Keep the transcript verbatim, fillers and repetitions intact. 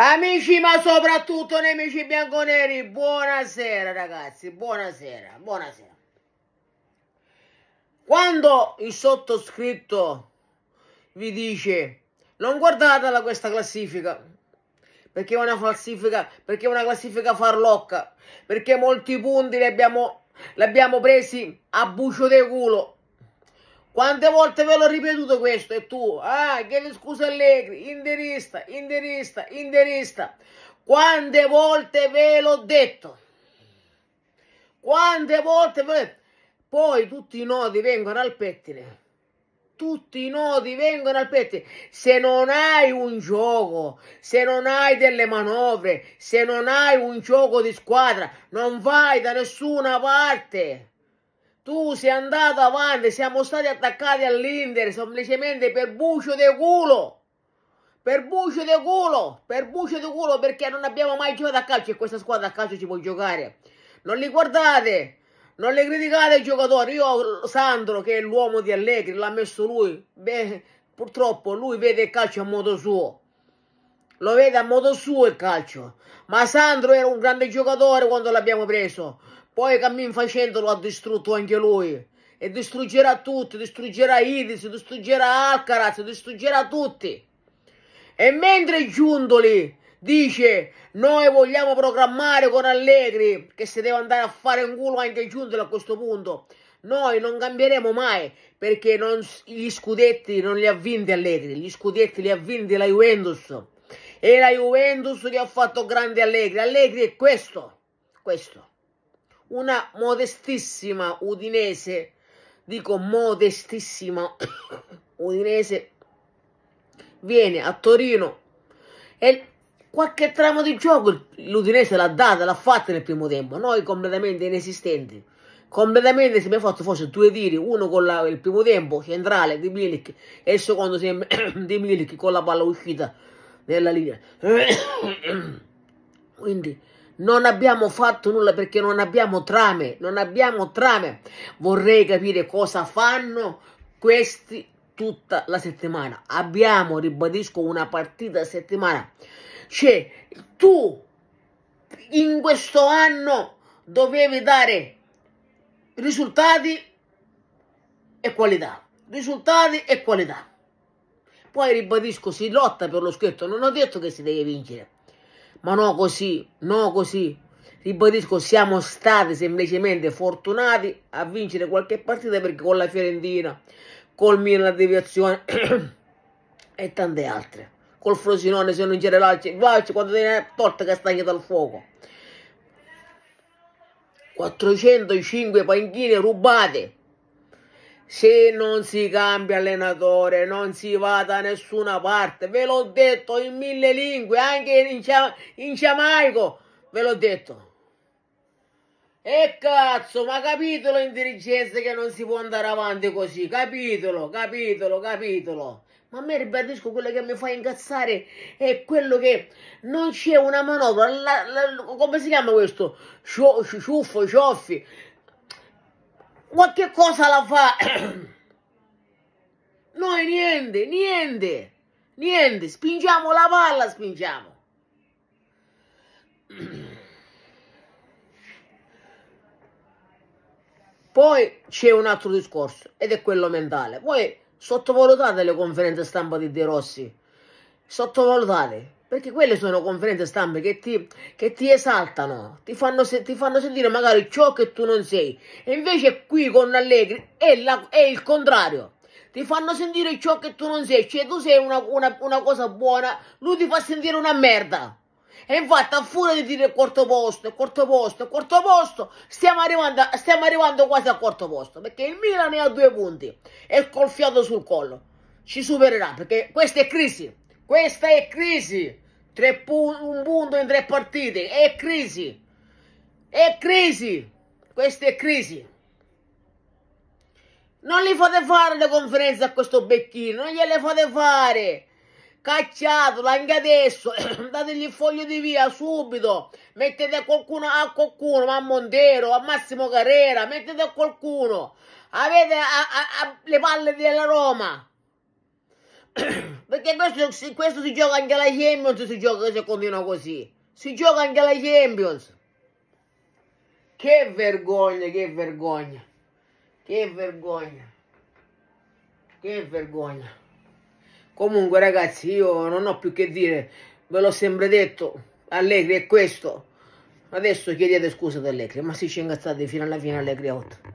Amici ma soprattutto nemici bianconeri, buonasera ragazzi, buonasera, buonasera. Quando il sottoscritto vi dice non guardatela questa classifica, perché è una classifica, perché è una classifica farlocca, perché molti punti li abbiamo, li abbiamo presi a bucio di culo. Quante volte ve l'ho ripetuto questo e tu, ah, chiedi scusa Allegri, interista, interista, interista. Quante volte ve l'ho detto? Quante volte ve l'ho detto? Poi tutti i nodi vengono al pettine. Tutti i nodi vengono al pettine. Se non hai un gioco, se non hai delle manovre, se non hai un gioco di squadra, non vai da nessuna parte. Tu sei andato avanti, siamo stati attaccati all'Inter semplicemente per bucio di culo, per bucio di culo, per bucio di culo, perché non abbiamo mai giocato a calcio e questa squadra a calcio ci può giocare. Non li guardate, non li criticate i giocatori. Io, Sandro, che è l'uomo di Allegri, l'ha messo lui, beh, purtroppo lui vede il calcio a modo suo. Lo vede a modo suo il calcio, ma Sandro era un grande giocatore quando l'abbiamo preso. Poi Cammin facendolo ha distrutto anche lui. E distruggerà tutti, distruggerà Idris, distruggerà Alcaraz, distruggerà tutti. E mentre Giuntoli dice noi vogliamo programmare con Allegri, che si deve andare a fare in culo anche Giuntoli a questo punto, noi non cambieremo mai, perché non, gli scudetti non li ha vinti Allegri, gli scudetti li ha vinti la Juventus. E la Juventus li ha fatto grandi Allegri. Allegri è questo, questo. Una modestissima Udinese, dico modestissima Udinese, viene a Torino e qualche tramo di gioco l'Udinese l'ha data, l'ha fatta nel primo tempo. Noi completamente inesistenti, completamente, se abbiamo fatto forse due tiri, uno con la, il primo tempo centrale di Milik e il secondo di Milik con la palla uscita nella linea. Quindi non abbiamo fatto nulla perché non abbiamo trame, non abbiamo trame. Vorrei capire cosa fanno questi tutta la settimana. Abbiamo, ribadisco, una partita a settimana. Cioè, tu in questo anno dovevi dare risultati e qualità, risultati e qualità. Poi ribadisco, si lotta per lo scudetto, non ho detto che si deve vincere. Ma no così, no così, ribadisco, siamo stati semplicemente fortunati a vincere qualche partita, perché con la Fiorentina, col Milan la deviazione e tante altre, col Frosinone se non c'era l'alce, quando te ne porta castagne dal fuoco, quattrocentocinque panchine rubate. Se non si cambia allenatore non si va da nessuna parte, ve l'ho detto in mille lingue, anche in, Gia in Giamaico ve l'ho detto. E cazzo, ma capitolo in dirigenza che non si può andare avanti così, capitolo, capitolo, capitolo. Ma a me, ribadisco, quello che mi fa incazzare è quello che non c'è una manovra, la, la, come si chiama questo? Ciuffo, cioffi. Qualche cosa la fa. Noi niente, niente, niente. Spingiamo la palla, spingiamo. Poi c'è un altro discorso ed è quello mentale. Voi sottovalutate le conferenze stampa di De Rossi. Sottovalutate. Perché quelle sono conferenze stampa che ti, che ti esaltano, ti fanno, se, ti fanno sentire magari ciò che tu non sei. E invece qui con Allegri è, la, è il contrario. Ti fanno sentire ciò che tu non sei. Cioè tu sei una, una, una cosa buona, lui ti fa sentire una merda. E infatti a furia di dire quarto posto, quarto posto, quarto posto, stiamo arrivando, stiamo arrivando quasi al quarto posto. Perché il Milan è a due punti e col fiato sul collo. Ci supererà, perché questa è crisi. Questa è crisi, tre pu un punto in tre partite, è crisi, è crisi, questa è crisi. Non li fate fare le conferenze a questo becchino, non gliele fate fare, cacciatelo anche adesso, dategli il foglio di via subito, mettete qualcuno a qualcuno, a Montero, a Massimo Carrera, mettete a qualcuno, avete a a a le palle della Roma. Perché questo, se questo si gioca anche alla Champions, si gioca, se continua così. Si gioca anche alla Champions. Che vergogna, che vergogna. Che vergogna. Che vergogna. Comunque ragazzi, io non ho più che dire. Ve l'ho sempre detto. Allegri è questo. Adesso chiedete scusa ad Allegri. Ma si ci ingazzate fino alla fine, Allegri è otto.